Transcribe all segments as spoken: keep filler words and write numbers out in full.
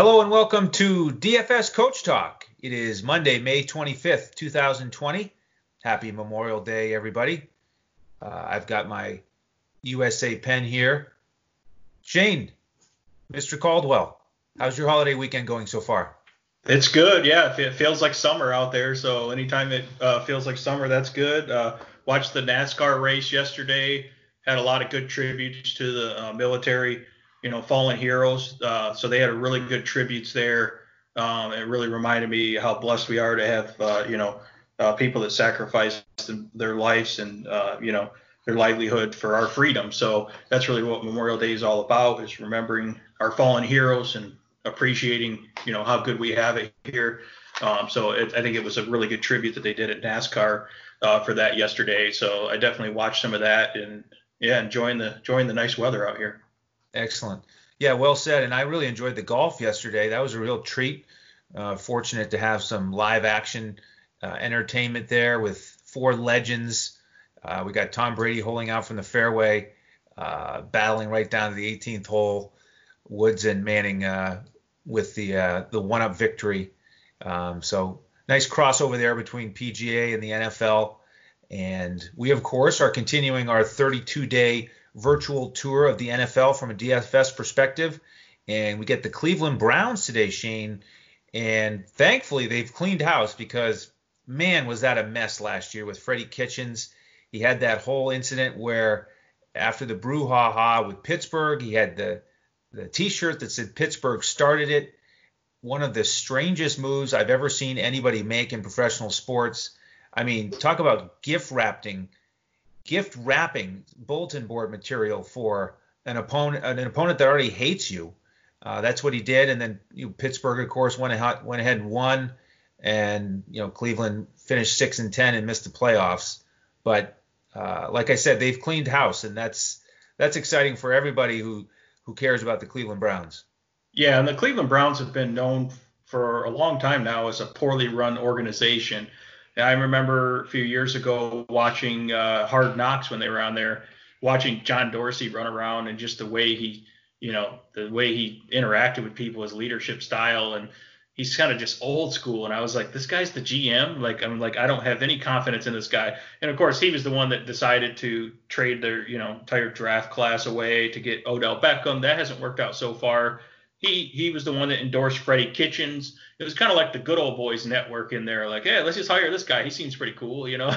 Hello and welcome to D F S Coach Talk. It is Monday, May twenty-fifth, two thousand twenty. Happy Memorial Day, everybody. Uh, I've got my U S A pen here. Shane, Mister Caldwell, how's your holiday weekend going so far? It's good, yeah. It feels like summer out there, so anytime it uh, feels like summer, that's good. Uh, watched the NASCAR race yesterday. Had a lot of good tributes to the uh, military. You know, fallen heroes. Uh, so they had a really good tributes there. Um, it really reminded me how blessed we are to have, uh, you know, uh, people that sacrificed their lives and, uh, you know, their livelihood for our freedom. So that's really what Memorial Day is all about, is remembering our fallen heroes and appreciating, you know, how good we have it here. Um, so it, I think it was a really good tribute that they did at NASCAR uh, for that yesterday. So I definitely watched some of that and, yeah, enjoying the enjoying the nice weather out here. Excellent. Yeah, well said. And I really enjoyed the golf yesterday. That was a real treat. Uh, fortunate to have some live action uh, entertainment there with four legends. Uh, we got Tom Brady holing out from the fairway, uh, battling right down to the eighteenth hole. Woods and Manning uh, with the uh, the one-up victory. Um, so nice crossover there between P G A and the N F L. And we, of course, are continuing our thirty-two day virtual tour of the N F L from a D F S perspective, and we get the Cleveland Browns today, Shane, and thankfully they've cleaned house because, man, was that a mess last year with Freddie Kitchens. He had that whole incident where after the brouhaha with Pittsburgh, he had the, the T-shirt that said Pittsburgh started it, one of the strangest moves I've ever seen anybody make in professional sports. I mean, talk about gift wrapping. Gift wrapping bulletin board material for an opponent, an opponent that already hates you. Uh, that's what he did. And then you know, Pittsburgh, of course, went ahead, went ahead and won. And you know, Cleveland finished six and ten and missed the playoffs. But uh, like I said, they've cleaned house, and that's that's exciting for everybody who who cares about the Cleveland Browns. Yeah, and the Cleveland Browns have been known for a long time now as a poorly run organization. I remember a few years ago watching uh, Hard Knocks when they were on there, watching John Dorsey run around and just the way he, you know, the way he interacted with people, his leadership style. And he's kind of just old school. And I was like, this guy's the G M. Like, I'm like, I don't have any confidence in this guy. And of course, he was the one that decided to trade their, you know, entire draft class away to get Odell Beckham. That hasn't worked out so far. He he was the one that endorsed Freddie Kitchens. It was kind of like the good old boys network in there. Like, hey, let's just hire this guy. He seems pretty cool, you know.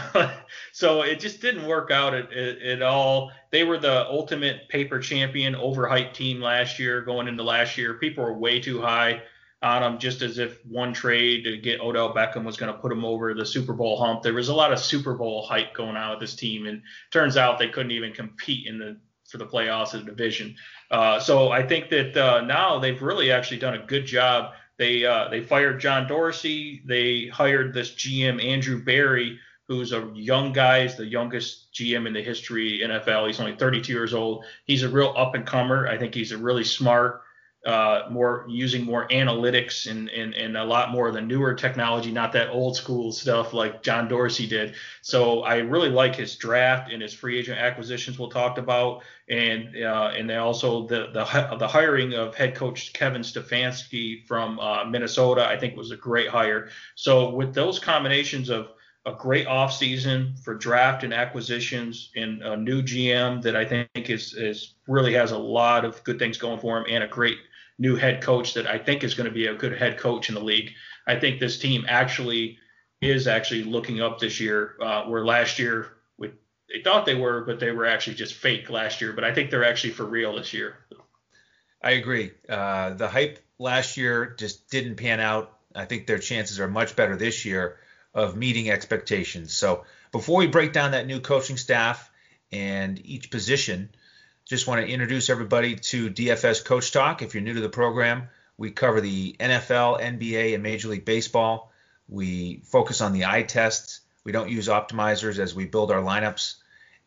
So it just didn't work out at, at, at all. They were the ultimate paper champion, overhyped team last year, going into last year. People were way too high on them, just as if one trade to get Odell Beckham was going to put them over the Super Bowl hump. There was a lot of Super Bowl hype going on with this team, and turns out they couldn't even compete in the for the playoffs of the division. Uh, so I think that uh, now they've really actually done a good job. They uh, they fired John Dorsey. They hired this G M, Andrew Berry, who's a young guy. He's the youngest G M in the history N F L. He's only thirty-two years old. He's a real up-and-comer. I think he's a really smart, uh, more using more analytics and, and, and a lot more of the newer technology, not that old-school stuff like John Dorsey did. So I really like his draft and his free agent acquisitions we'll talk about. And uh, and then also the, the the hiring of head coach Kevin Stefanski from uh, Minnesota, I think was a great hire. So with those combinations of a great offseason for draft and acquisitions and a new G M that I think is is really has a lot of good things going for him and a great new head coach that I think is going to be a good head coach in the league, I think this team actually is actually looking up this year, uh, where last year with they thought they were, but they were actually just fake last year. But I think they're actually for real this year. I agree. Uh, the hype last year just didn't pan out. I think their chances are much better this year of meeting expectations. So before we break down that new coaching staff and each position, just want to introduce everybody to D F S Coach Talk. If you're new to the program, we cover the N F L, N B A, and Major League Baseball. We focus on the eye tests. We don't use optimizers as we build our lineups.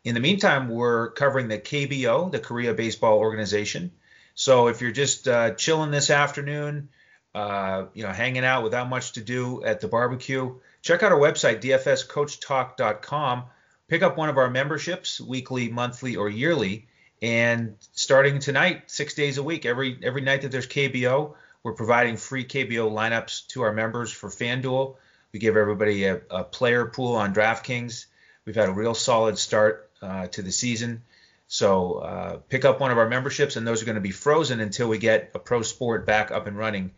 In the meantime, we're covering the K B O, the Korea Baseball Organization. So if you're just uh, chilling this afternoon, uh, you know, hanging out without much to do at the barbecue, check out our website, d f s coach talk dot com. Pick up one of our memberships, weekly, monthly, or yearly. And starting tonight, six days a week, every every night that there's K B O, We're providing free K B O lineups to our members for FanDuel. We give everybody a, a player pool on DraftKings. We've had a real solid start uh, to the season. So uh, pick up one of our memberships, and those are going to be frozen until we get a pro sport back up and running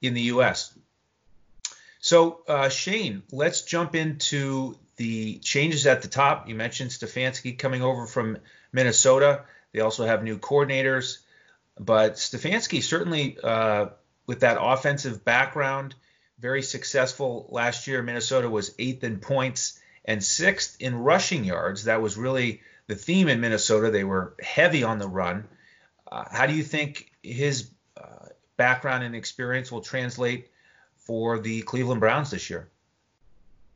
in the U S. So, uh, Shane, let's jump into the changes at the top. You mentioned Stefanski coming over from Minnesota. They also have new coordinators. But Stefanski certainly, uh, with that offensive background, very successful last year. Minnesota was eighth in points and sixth in rushing yards. That was really the theme in Minnesota. They were heavy on the run. Uh, how do you think his uh, background and experience will translate for the Cleveland Browns this year?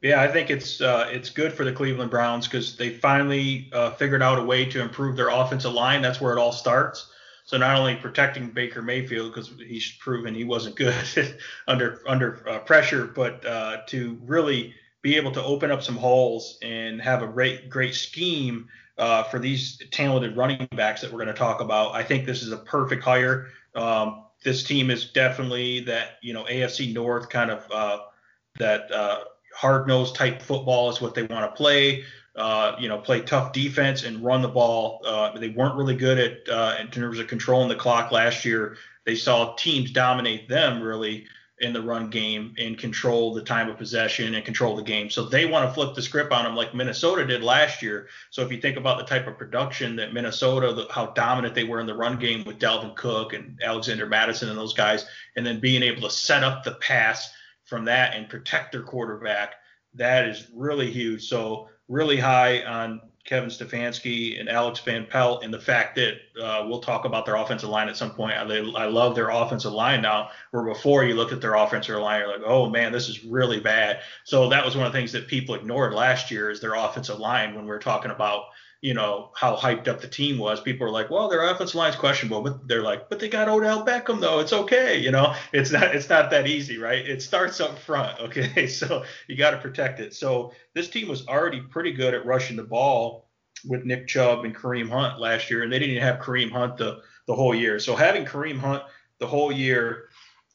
Yeah, I think it's uh, it's good for the Cleveland Browns because they finally uh, figured out a way to improve their offensive line. That's where it all starts. So not only protecting Baker Mayfield, because he's proven he wasn't good under under uh, pressure, but uh, to really be able to open up some holes and have a great, great scheme uh, for these talented running backs that we're going to talk about. I think this is a perfect hire. Um, this team is definitely that, you know, A F C North kind of uh, that uh, hard-nosed type football is what they want to play. Uh, you know, play tough defense and run the ball. Uh, they weren't really good at uh, in terms of controlling the clock last year. They saw teams dominate them really in the run game and control the time of possession and control the game. So they want to flip the script on them like Minnesota did last year. So if you think about the type of production that Minnesota, the, how dominant they were in the run game with Dalvin Cook and Alexander Madison and those guys, and then being able to set up the pass from that and protect their quarterback, that is really huge. So really high on Kevin Stefanski and Alex Van Pelt, and the fact that uh, we'll talk about their offensive line at some point. I, I love their offensive line now, where before you looked at their offensive line, you're like, oh, man, this is really bad. So that was one of the things that people ignored last year is their offensive line when we were talking about, you know, how hyped up the team was. People were like, well, their offensive line's questionable, but they're like, but they got Odell Beckham though. It's okay. You know, it's not, it's not that easy, right? It starts up front. Okay. So you got to protect it. So this team was already pretty good at rushing the ball with Nick Chubb and Kareem Hunt last year. And they didn't even have Kareem Hunt the, the whole year. So having Kareem Hunt the whole year,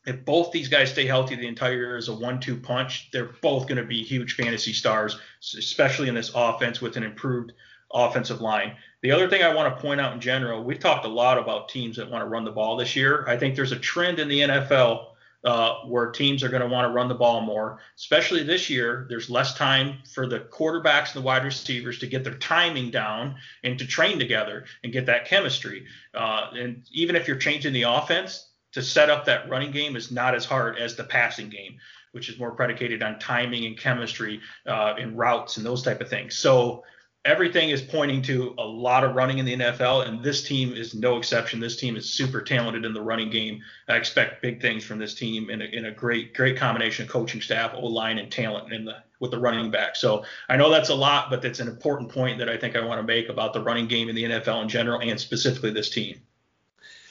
if both these guys stay healthy the entire year as a one two punch, they're both going to be huge fantasy stars, especially in this offense with an improved offensive line. The other thing I want to point out in general, we've talked a lot about teams that want to run the ball this year. I think there's a trend in the N F L uh, where teams are going to want to run the ball more, especially this year. There's less time for the quarterbacks and the wide receivers to get their timing down and to train together and get that chemistry. Uh, and even if you're changing the offense, to set up that running game is not as hard as the passing game, which is more predicated on timing and chemistry uh, and routes and those type of things. So everything is pointing to a lot of running in the N F L, and this team is no exception. This team is super talented in the running game. I expect big things from this team in a, in a great, great combination of coaching staff, O-line, and talent in the, with the running back. So I know that's a lot, but that's an important point that I think I want to make about the running game in the N F L in general and specifically this team.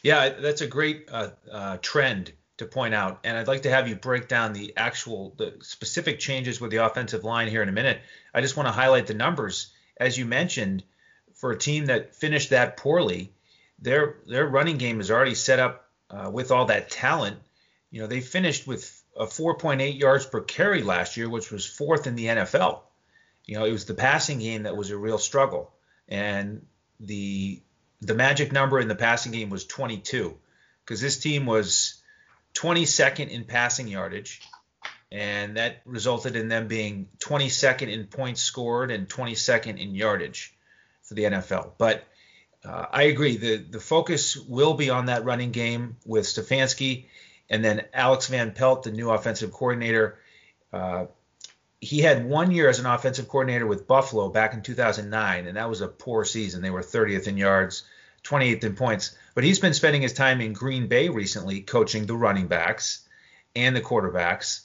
Yeah, that's a great uh, uh, trend to point out, and I'd like to have you break down the actual the specific changes with the offensive line here in a minute. I just want to highlight the numbers. As you mentioned, for a team that finished that poorly, their their running game is already set up uh, with all that talent. You know, they finished with a four point eight yards per carry last year, which was fourth in the N F L. You know, it was the passing game that was a real struggle, and the the magic number in the passing game was twenty-two, because this team was twenty-second in passing yardage. And that resulted in them being twenty-second in points scored and twenty-second in yardage for the N F L. But uh, I agree, the, the focus will be on that running game with Stefanski. And then Alex Van Pelt, the new offensive coordinator, uh, he had one year as an offensive coordinator with Buffalo back in two thousand nine, and that was a poor season. They were thirtieth in yards, twenty-eighth in points. But he's been spending his time in Green Bay recently coaching the running backs and the quarterbacks.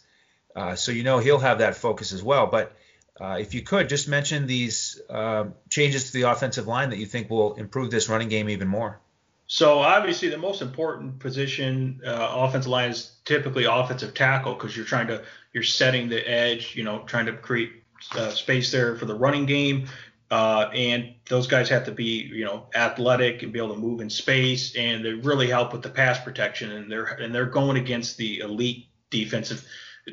Uh, so, you know, he'll have that focus as well. But uh, if you could just mention these uh, changes to the offensive line that you think will improve this running game even more. So, obviously, the most important position uh, offensive line is typically offensive tackle, because you're trying to you're setting the edge, you know, trying to create uh, space there for the running game. Uh, and those guys have to be, you know, athletic and be able to move in space, and they really help with the pass protection. And they're and they're going against the elite defensive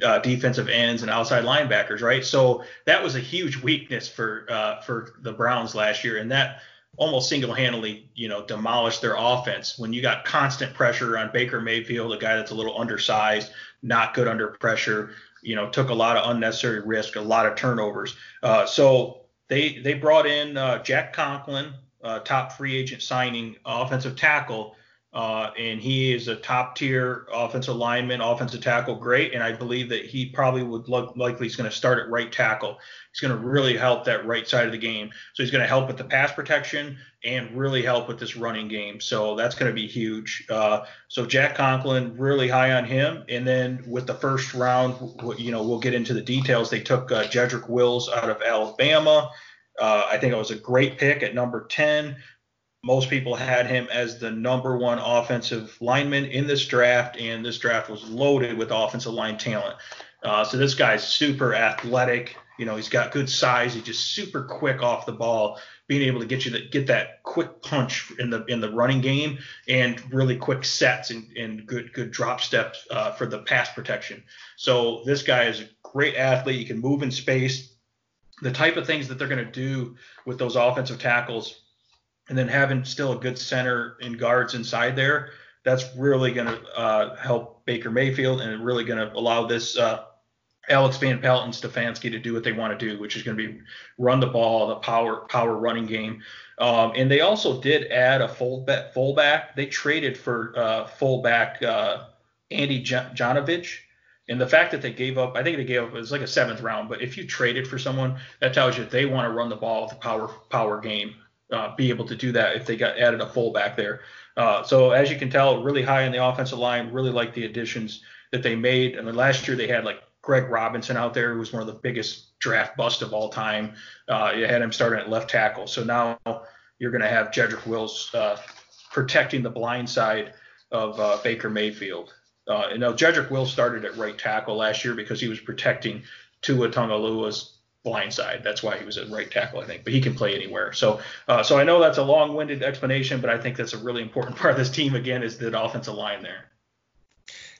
uh, defensive ends and outside linebackers, right? So that was a huge weakness for uh, for the Browns last year, and that almost single-handedly, you know, demolished their offense. When you got constant pressure on Baker Mayfield, a guy that's a little undersized, not good under pressure, you know, took a lot of unnecessary risk, a lot of turnovers. Uh, so They they brought in uh, Jack Conklin, uh, top free agent signing, offensive tackle, uh, and he is a top-tier offensive lineman, offensive tackle, great, and I believe that he probably would look likely he's going to start at right tackle. He's going to really help that right side of the game. So he's going to help with the pass protection and really help with this running game. So that's going to be huge. Uh, so Jack Conklin, really high on him. And then with the first round, you know, we'll get into the details. They took uh, Jedrick Wills out of Alabama. Uh, I think it was a great pick at number ten. Most people had him as the number one offensive lineman in this draft, and this draft was loaded with offensive line talent. Uh, so this guy's super athletic. You know, he's got good size. He's just super quick off the ball, being able to get you to get that quick punch in the in the running game, and really quick sets and, and good good drop steps uh, for the pass protection. So this guy is a great athlete. He can move in space. The type of things that they're going to do with those offensive tackles, and then having still a good center and guards inside there, that's really going to uh, help Baker Mayfield, and really going to allow this uh, Alex Van Pelt and Stefanski to do what they want to do, which is going to be run the ball, the power power running game. Um, and they also did add a fullback. fullback. They traded for uh, fullback uh, Andy Janovich. And the fact that they gave up, I think they gave up, it was like a seventh round. But if you traded for someone, that tells you they want to run the ball with the power power game, uh, be able to do that if they got added a fullback there. Uh, so as you can tell, really high on the offensive line, really like the additions that they made. I mean, last year they had like Greg Robinson out there, who was one of the biggest draft busts of all time. Uh, you had him starting at left tackle. So now you're going to have Jedrick Wills uh, protecting the blind side of uh, Baker Mayfield. Uh, and now Jedrick Wills started at right tackle last year because he was protecting Tua Tagovailoa's blind side. That's why he was at right tackle, I think. But he can play anywhere. So, uh, so I know that's a long-winded explanation, but I think that's a really important part of this team, again, is that offensive line there.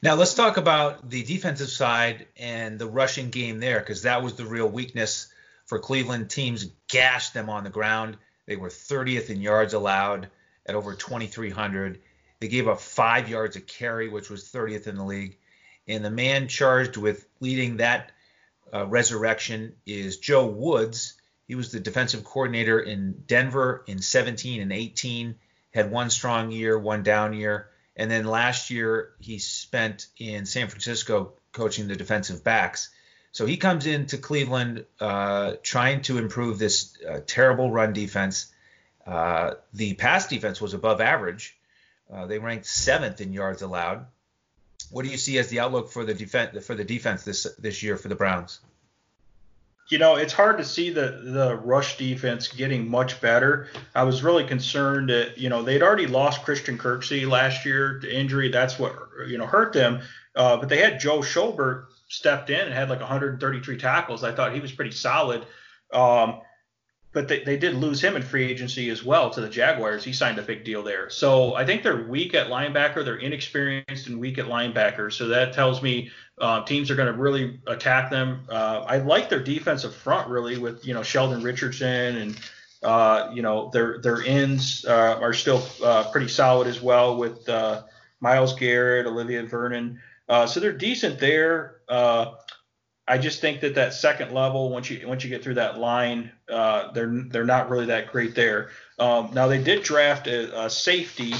Now, let's talk about the defensive side and the rushing game there, because that was the real weakness for Cleveland. Teams gashed them on the ground. They were thirtieth in yards allowed at over twenty-three hundred. They gave up five yards a carry, which was thirtieth in the league. And the man charged with leading that uh, resurrection is Joe Woods. He was the defensive coordinator in Denver in seventeen and eighteen, had one strong year, one down year. And then last year, he spent in San Francisco coaching the defensive backs. So he comes into Cleveland uh, trying to improve this uh, terrible run defense. Uh, the pass defense was above average. Uh, they ranked seventh in yards allowed. What do you see as the outlook for the defense for the defense this this year for the Browns? You know, it's hard to see the, the rush defense getting much better. I was really concerned that, you know, they'd already lost Christian Kirksey last year to injury. That's what, you know, hurt them. Uh, but they had Joe Schobert stepped in and had like one hundred thirty-three tackles. I thought he was pretty solid. Um, but they, they did lose him in free agency as well to the Jaguars. He signed a big deal there. So I think they're weak at linebacker. They're inexperienced and weak at linebacker. So that tells me – Uh, teams are going to really attack them. Uh, I like their defensive front really, with you know Sheldon Richardson and uh, you know their their ends uh, are still uh, pretty solid as well with uh, Myles Garrett, Olivia Vernon. Uh, so they're decent there. Uh, I just think that that second level, once you once you get through that line, uh, they're they're not really that great there. Um, now they did draft a, a safety,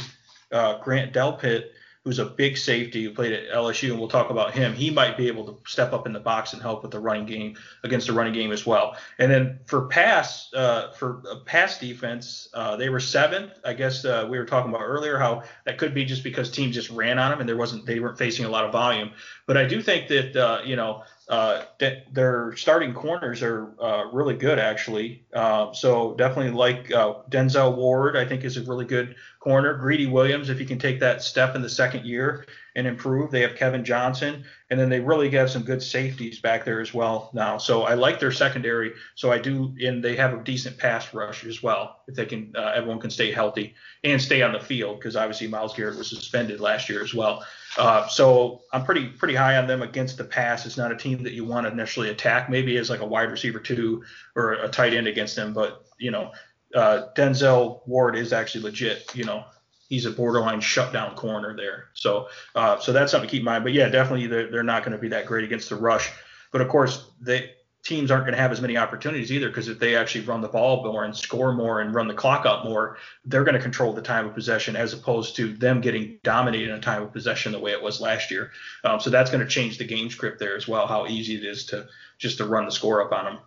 uh, Grant Delpit, who's a big safety who played at L S U, and we'll talk about him. He might be able to step up in the box and help with the running game against the running game as well. And then for pass, uh, for pass defense, uh, they were seventh. I guess uh, we were talking about earlier how that could be just because teams just ran on them and there wasn't they weren't facing a lot of volume. But I do think that uh, you know uh, that their starting corners are uh, really good actually. Uh, so definitely like uh, Denzel Ward, I think is a really good corner, Greedy Williams, if he can take that step in the second year and improve. They have Kevin Johnson, and then they really have some good safeties back there as well now. So I like their secondary. So I do, and they have a decent pass rush as well. If they can, uh, everyone can stay healthy and stay on the field, because obviously Myles Garrett was suspended last year as well. Uh, so I'm pretty pretty high on them against the pass. It's not a team that you want to necessarily attack. Maybe as like a wide receiver two or a tight end against them, but you know. Uh, Denzel Ward is actually legit, you know, he's a borderline shutdown corner there. So, uh, so that's something to keep in mind, but yeah, definitely they're, they're not going to be that great against the rush, but of course the teams aren't going to have as many opportunities either. Cause if they actually run the ball more and score more and run the clock up more, they're going to control the time of possession as opposed to them getting dominated in time of possession the way it was last year. Um, so that's going to change the game script there as well, how easy it is to just to run the score up on them.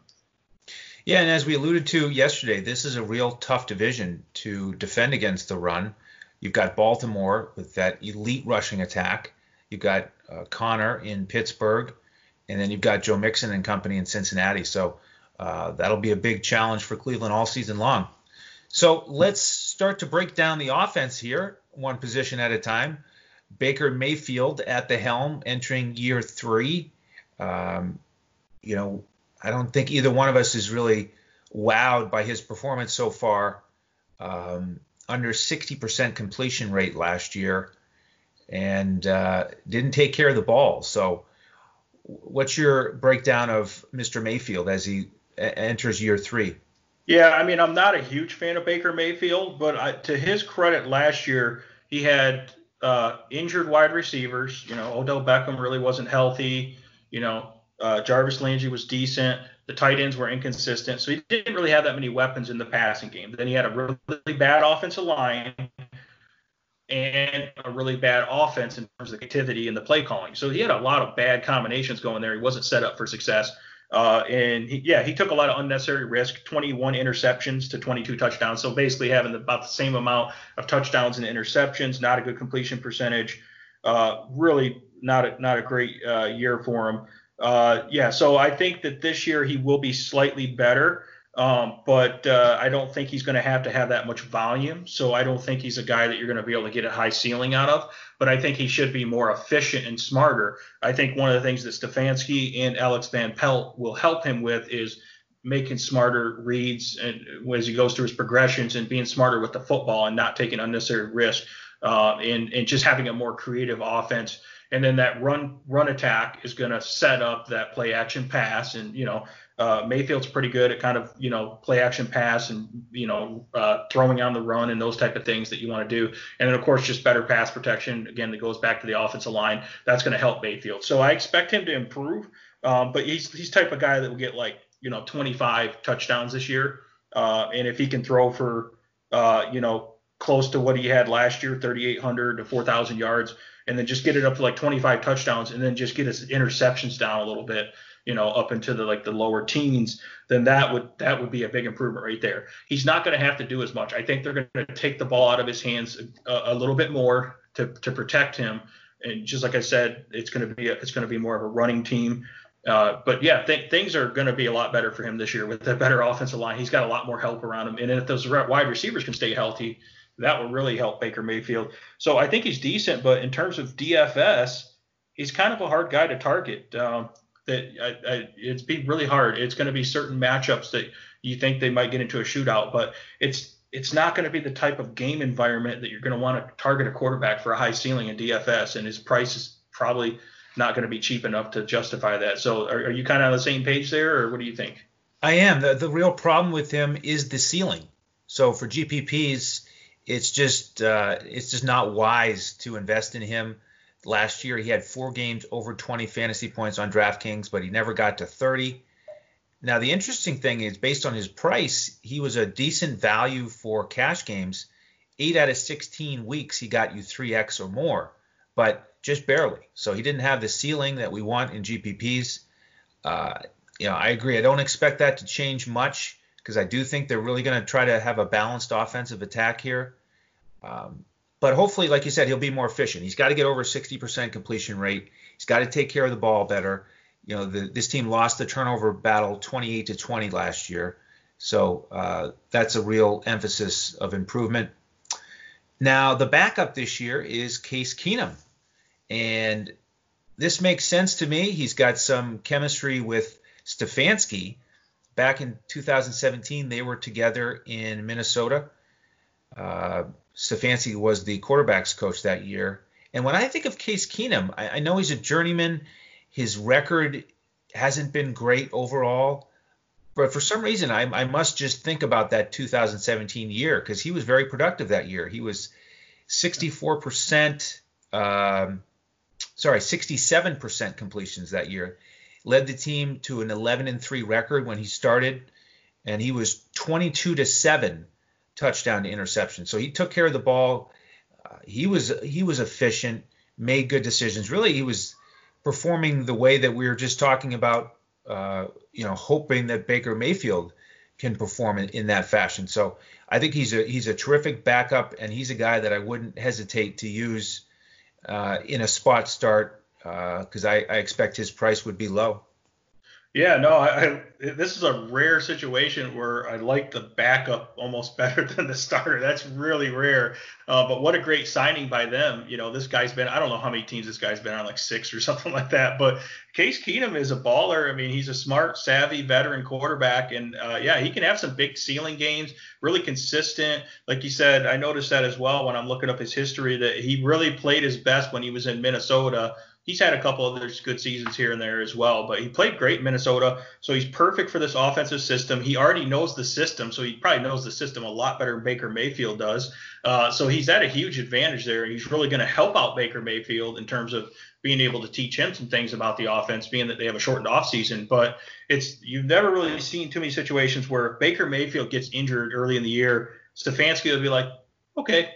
Yeah, and as we alluded to yesterday, this is a real tough division to defend against the run. You've got Baltimore with that elite rushing attack. You've got uh, Connor in Pittsburgh, and then you've got Joe Mixon and company in Cincinnati. So uh, that'll be a big challenge for Cleveland all season long. So let's start to break down the offense here, one position at a time. Baker Mayfield at the helm entering year three. Um, you know, I don't think either one of us is really wowed by his performance so far. Um, under sixty percent completion rate last year, and uh, didn't take care of the ball. So what's your breakdown of Mister Mayfield as he a- enters year three? Yeah, I mean, I'm not a huge fan of Baker Mayfield, but I, to his credit last year, he had uh, injured wide receivers. You know, Odell Beckham really wasn't healthy, you know. Uh, Jarvis Landry was decent. The tight ends were inconsistent. So he didn't really have that many weapons in the passing game. Then he had a really, really bad offensive line and a really bad offense in terms of activity and the play calling. So he had a lot of bad combinations going there. He wasn't set up for success. Uh, and he, yeah, he took a lot of unnecessary risk, twenty-one interceptions to twenty-two touchdowns. So basically having about the same amount of touchdowns and interceptions, not a good completion percentage, uh, really not a, not a great uh, year for him. Uh, yeah, so I think that this year he will be slightly better, um, but uh, I don't think he's going to have to have that much volume. So I don't think he's a guy that you're going to be able to get a high ceiling out of, but I think he should be more efficient and smarter. I think one of the things that Stefanski and Alex Van Pelt will help him with is making smarter reads and as he goes through his progressions and being smarter with the football and not taking unnecessary risk, uh, and, and just having a more creative offense. And then that run run attack is going to set up that play action pass. And, you know, uh, Mayfield's pretty good at kind of, you know, play action pass and, you know, uh, throwing on the run and those type of things that you want to do. And then, of course, just better pass protection. Again, that goes back to the offensive line. That's going to help Mayfield. So I expect him to improve. Um, but he's he's type of guy that will get like, you know, twenty-five touchdowns this year. Uh, and if he can throw for, uh, you know, close to what he had last year, thirty-eight hundred to four thousand yards, and then just get it up to like twenty-five touchdowns and then just get his interceptions down a little bit, you know, up into the like the lower teens, then that would that would be a big improvement right there. He's not going to have to do as much. I think they're going to take the ball out of his hands a, a little bit more to to protect him. And just like I said, it's going to be a, it's going to be more of a running team. Uh, but yeah, th- things are going to be a lot better for him this year with a better offensive line. He's got a lot more help around him. And if those wide receivers can stay healthy, that will really help Baker Mayfield. So I think he's decent, but in terms of D F S, he's kind of a hard guy to target. Um, that I, I, it's be really hard. It's going to be certain matchups that you think they might get into a shootout, but it's it's not going to be the type of game environment that you're going to want to target a quarterback for a high ceiling in D F S, and his price is probably not going to be cheap enough to justify that. So are, are you kind of on the same page there, or what do you think? I am. The, the real problem with him is the ceiling. So for G P Ps, It's just uh, it's just not wise to invest in him. Last year, he had four games over twenty fantasy points on DraftKings, but he never got to thirty. Now, the interesting thing is, based on his price, he was a decent value for cash games. Eight out of sixteen weeks, he got you three X or more, but just barely. So he didn't have the ceiling that we want in G P Ps. Uh, you know, I agree. I don't expect that to change much, because I do think they're really going to try to have a balanced offensive attack here. Um, but hopefully, like you said, he'll be more efficient. He's got to get over sixty percent completion rate. He's got to take care of the ball better. You know, the, this team lost the turnover battle twenty-eight to twenty last year. So uh, that's a real emphasis of improvement. Now, the backup this year is Case Keenum, and this makes sense to me. He's got some chemistry with Stefanski. Back in two thousand seventeen, they were together in Minnesota. Uh, Stefanski was the quarterbacks coach that year. And when I think of Case Keenum, I, I know he's a journeyman. His record hasn't been great overall. But for some reason, I, I must just think about that two thousand seventeen year, because he was very productive that year. He was sixty-four percent, um, sorry, sixty-seven percent completions that year. Led the team to an eleven and three record when he started, and he was twenty-two to seven touchdown to interception. So he took care of the ball. Uh, he was he was efficient, made good decisions. Really, he was performing the way that we were just talking about. Uh, you know, hoping that Baker Mayfield can perform in, in that fashion. So I think he's a he's a terrific backup, and he's a guy that I wouldn't hesitate to use uh, in a spot start because uh, I, I expect his price would be low. Yeah, no, I, I, this is a rare situation where I like the backup almost better than the starter. That's really rare. Uh, but what a great signing by them. You know, this guy's been, I don't know how many teams this guy's been on, like six or something like that. But Case Keenum is a baller. I mean, he's a smart, savvy, veteran quarterback. And, uh, yeah, he can have some big ceiling games, really consistent. Like you said, I noticed that as well when I'm looking up his history, that he really played his best when he was in Minnesota. He's had a couple other good seasons here and there as well, but he played great in Minnesota, so he's perfect for this offensive system. He already knows the system, so he probably knows the system a lot better than Baker Mayfield does. Uh, so he's at a huge advantage there, and he's really going to help out Baker Mayfield in terms of being able to teach him some things about the offense, being that they have a shortened offseason. But it's you've never really seen too many situations where if Baker Mayfield gets injured early in the year, Stefanski will be like, okay,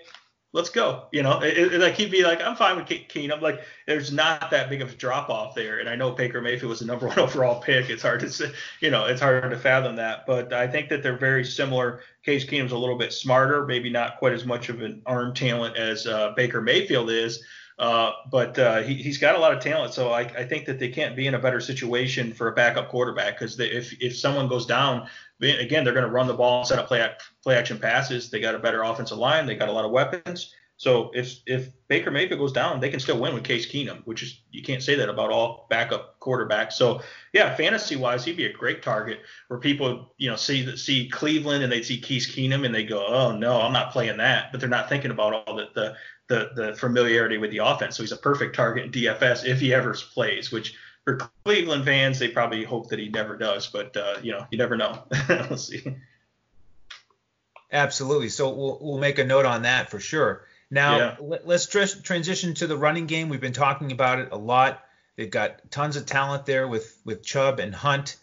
let's go. You know, it, it, like he'd be like, I'm fine with Keenum. Like, there's not that big of a drop off there. And I know Baker Mayfield was the number one overall pick. It's hard to, you know, it's hard to fathom that. But I think that they're very similar. Case Keenum's a little bit smarter, maybe not quite as much of an arm talent as uh, Baker Mayfield is. Uh, but uh, he, he's got a lot of talent. So I, I think that they can't be in a better situation for a backup quarterback because if, if someone goes down, again, they're going to run the ball instead of play, play action passes. They got a better offensive line. They got a lot of weapons. So if if Baker Mayfield goes down, they can still win with Case Keenum, which is you can't say that about all backup quarterbacks. So, yeah, fantasy-wise, he'd be a great target where people, you know, see see Cleveland and they see Case Keenum and they go, oh, no, I'm not playing that. But they're not thinking about all the, the, the, the familiarity with the offense. So he's a perfect target in D F S if he ever plays, which – for Cleveland fans, they probably hope that he never does, but, uh, you know, you never know. We'll see. Absolutely. So we'll, we'll make a note on that for sure. Now, yeah. let, let's tr- transition to the running game. We've been talking about it a lot. They've got tons of talent there with, with Chubb and Hunt.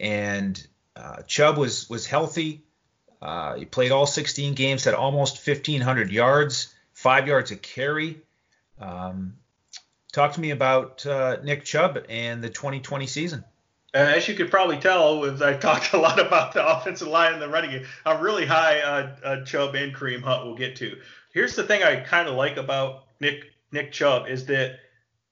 And uh, Chubb was, was healthy. Uh, he played all sixteen games, had almost fifteen hundred yards, five yards a carry. Um Talk to me about uh, Nick Chubb and the twenty twenty season. As you could probably tell, I've talked a lot about the offensive line and the running game. I'm really high uh, uh, Chubb and Kareem Hunt will get to. Here's the thing I kind of like about Nick Nick Chubb is that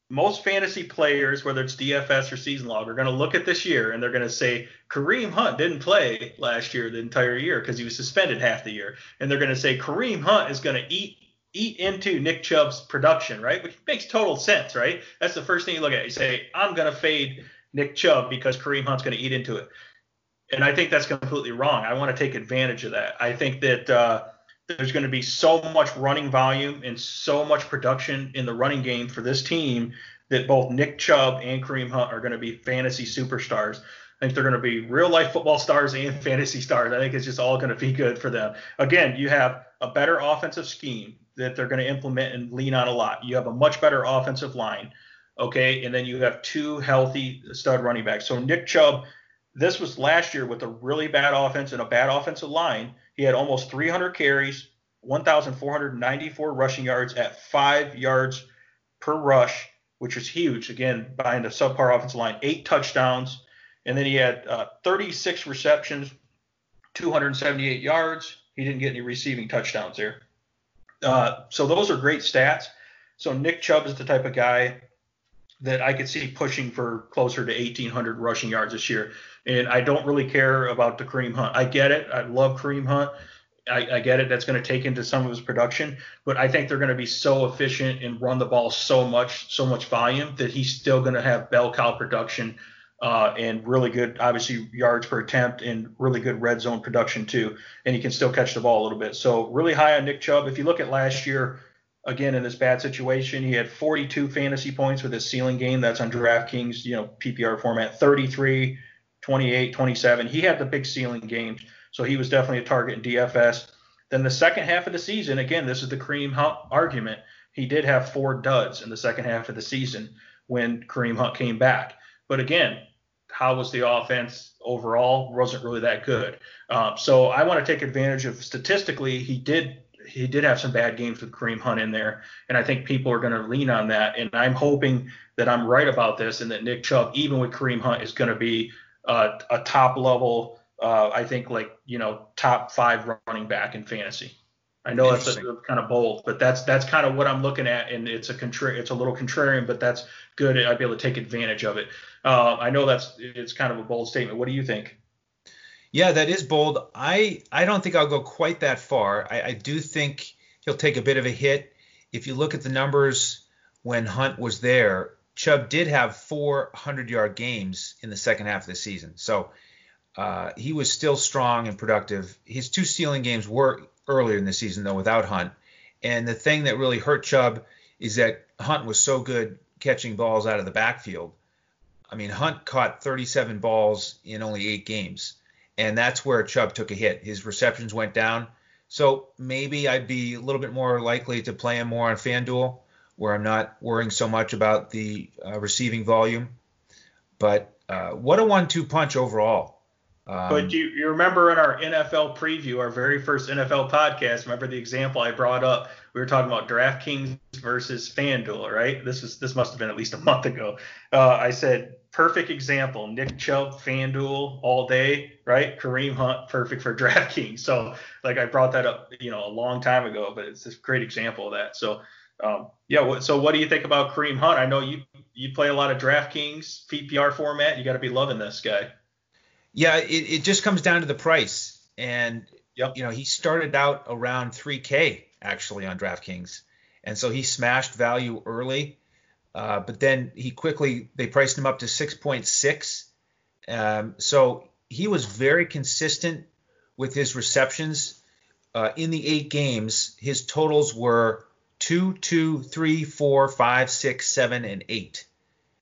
most fantasy players, whether it's D F S or season log, are going to look at this year and they're going to say Kareem Hunt didn't play last year the entire year because he was suspended half the year. And they're going to say Kareem Hunt is going to eat eat into Nick Chubb's production, right? Which makes total sense, right? That's the first thing you look at. You say, I'm going to fade Nick Chubb because Kareem Hunt's going to eat into it. And I think that's completely wrong. I want to take advantage of that. I think that uh, there's going to be so much running volume and so much production in the running game for this team that both Nick Chubb and Kareem Hunt are going to be fantasy superstars. I think they're going to be real-life football stars and fantasy stars. I think it's just all going to be good for them. Again, you have a better offensive scheme that they're going to implement and lean on a lot. You have a much better offensive line, okay? And then you have two healthy stud running backs. So Nick Chubb, this was last year with a really bad offense and a bad offensive line. He had almost three hundred carries, one thousand four hundred ninety-four rushing yards at five yards per rush, which is huge, again, behind a subpar offensive line, eight touchdowns. And then he had uh, thirty-six receptions, two hundred seventy-eight yards. He didn't get any receiving touchdowns there. Uh, so those are great stats. So Nick Chubb is the type of guy that I could see pushing for closer to eighteen hundred rushing yards this year. And I don't really care about the Kareem Hunt. I get it. I love Kareem Hunt. I, I get it. That's going to take into some of his production, but I think they're going to be so efficient and run the ball so much, so much volume that he's still going to have bell cow production uh, and really good, obviously, yards per attempt and really good red zone production too. And he can still catch the ball a little bit. So really high on Nick Chubb. If you look at last year, again, in this bad situation, he had forty-two fantasy points with his ceiling game. That's on DraftKings, you know, P P R format, thirty-three, twenty-eight, twenty-seven. He had the big ceiling game. So he was definitely a target in D F S. Then the second half of the season, again, this is the Kareem Hunt argument. He did have four duds in the second half of the season when Kareem Hunt came back. But again, how was the offense overall? Wasn't really that good. Um, so I want to take advantage of statistically, he did he did have some bad games with Kareem Hunt in there. And I think people are going to lean on that. And I'm hoping that I'm right about this and that Nick Chubb, even with Kareem Hunt, is going to be uh, a top level Uh, I think, like, you know, top five running back in fantasy. I know that's a, kind of bold, but that's that's kind of what I'm looking at, and it's a contra- it's a little contrarian, but that's good. I'd be able to take advantage of it. Uh, I know that's it's kind of a bold statement. What do you think? Yeah, that is bold. I, I don't think I'll go quite that far. I, I do think he'll take a bit of a hit. If you look at the numbers when Hunt was there, Chubb did have four hundred-yard games in the second half of the season, so – Uh, he was still strong and productive. His two ceiling games were earlier in the season, though, without Hunt. And the thing that really hurt Chubb is that Hunt was so good catching balls out of the backfield. I mean, Hunt caught thirty-seven balls in only eight games, and that's where Chubb took a hit. His receptions went down. So maybe I'd be a little bit more likely to play him more on FanDuel, where I'm not worrying so much about the uh, receiving volume. But uh, what a one two punch overall. Um, but you, you remember in our N F L preview, our very first N F L podcast, remember the example I brought up? We were talking about DraftKings versus FanDuel, right? This was this must have been at least a month ago. Uh, I said, perfect example, Nick Chubb, FanDuel all day, right? Kareem Hunt, perfect for DraftKings. So, like, I brought that up, you know, a long time ago, but it's a great example of that. So, um, yeah, so what do you think about Kareem Hunt? I know you, you play a lot of DraftKings, P P R format. You got to be loving this guy. Yeah, it, it just comes down to the price. And, yep. you know, he started out around three K actually on DraftKings. And so he smashed value early. Uh, but then he quickly, they priced him up to six point six. Um, so he was very consistent with his receptions. Uh, in the eight games, his totals were two, two, three, four, five, six, seven, and eight.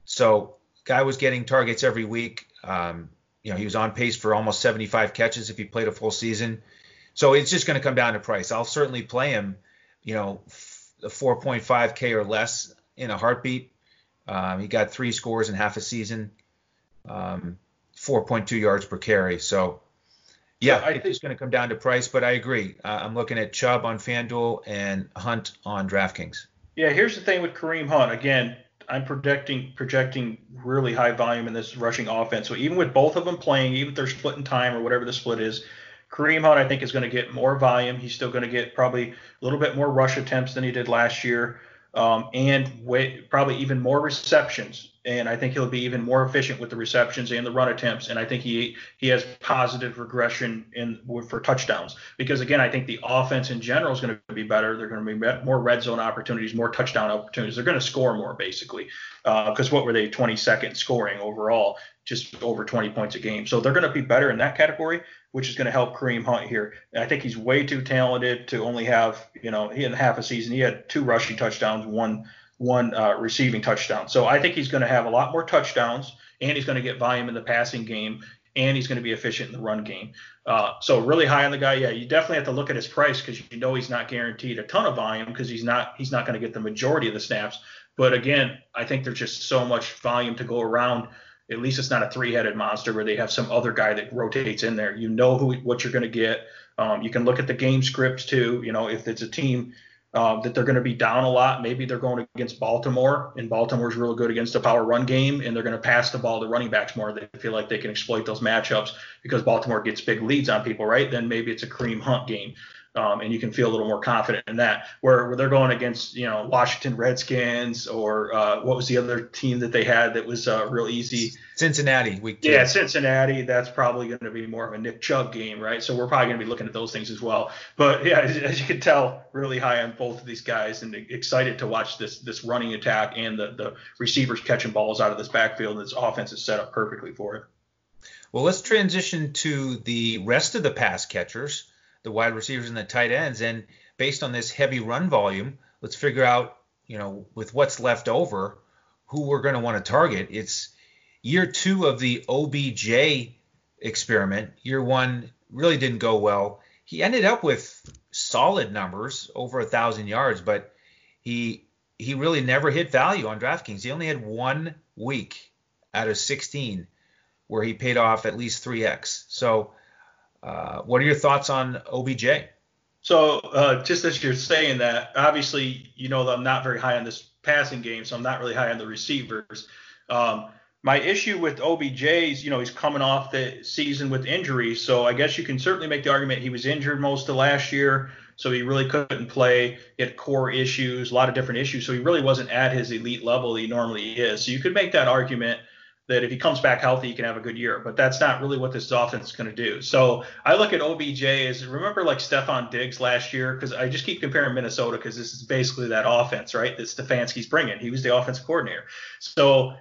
So guy was getting targets every week. Um You know, he was on pace for almost seventy-five catches if he played a full season. So it's just going to come down to price. I'll certainly play him, you know, four point five K or less in a heartbeat. Um, he got three scores in half a season, um, four point two yards per carry. So, yeah, yeah I it's think- going to come down to price. But I agree. Uh, I'm looking at Chubb on FanDuel and Hunt on DraftKings. Yeah, here's the thing with Kareem Hunt. Again, I'm projecting projecting really high volume in this rushing offense. So even with both of them playing, even if they're splitting time or whatever the split is, Kareem Hunt, I think, is going to get more volume. He's still going to get probably a little bit more rush attempts than he did last year, um, and way, probably even more receptions. And I think he'll be even more efficient with the receptions and the run attempts. And I think he he has positive regression in for touchdowns because, again, I think the offense in general is going to be better. They're going to be more red zone opportunities, more touchdown opportunities. They're going to score more, basically, because uh, what were they, twenty-second scoring overall, just over twenty points a game. So they're going to be better in that category, which is going to help Kareem Hunt here. And I think he's way too talented to only have, you know, he had half a season. He had two rushing touchdowns, one one uh, receiving touchdown. So I think he's going to have a lot more touchdowns, and he's going to get volume in the passing game, and he's going to be efficient in the run game. Uh, so really high on the guy. Yeah, you definitely have to look at his price because you know he's not guaranteed a ton of volume because he's not he's not going to get the majority of the snaps. But again, I think there's just so much volume to go around. At least it's not a three-headed monster where they have some other guy that rotates in there. You know who what you're going to get. Um, you can look at the game scripts too. You know, if it's a team – Uh, that they're going to be down a lot. Maybe they're going against Baltimore, and Baltimore's real good against the power run game, and they're going to pass the ball to running backs more. They feel like they can exploit those matchups because Baltimore gets big leads on people, right? Then maybe it's a Kareem Hunt game. Um, and you can feel a little more confident in that, where, where they're going against, you know, Washington Redskins or uh, what was the other team that they had that was uh, real easy? Cincinnati. Week two. Yeah, Cincinnati. That's probably going to be more of a Nick Chubb game, right? So we're probably going to be looking at those things as well. But, yeah, as, as you can tell, really high on both of these guys and excited to watch this this running attack and the, the receivers catching balls out of this backfield. And this offense is set up perfectly for it. Well, let's transition to the rest of the pass catchers, the wide receivers and the tight ends. And based on this heavy run volume, let's figure out, you know, with what's left over, who we're going to want to target. It's year two of the O B J experiment. Year one really didn't go well. He ended up with solid numbers, over a thousand yards, but he, he really never hit value on DraftKings. He only had one week out of sixteen where he paid off at least three X. So, Uh, what are your thoughts on O B J? So uh, just as you're saying that, obviously, you know, that I'm not very high on this passing game, so I'm not really high on the receivers. Um, my issue with O B J is, you know, he's coming off the season with injury. So I guess you can certainly make the argument he was injured most of last year. So he really couldn't play. He had core issues, a lot of different issues. So he really wasn't at his elite level that he normally is. So you could make that argument that if he comes back healthy, he can have a good year. But that's not really what this offense is going to do. So I look at O B J as, remember, like Stefon Diggs last year, because I just keep comparing Minnesota because this is basically that offense, right, that Stefanski's bringing. He was the offensive coordinator. So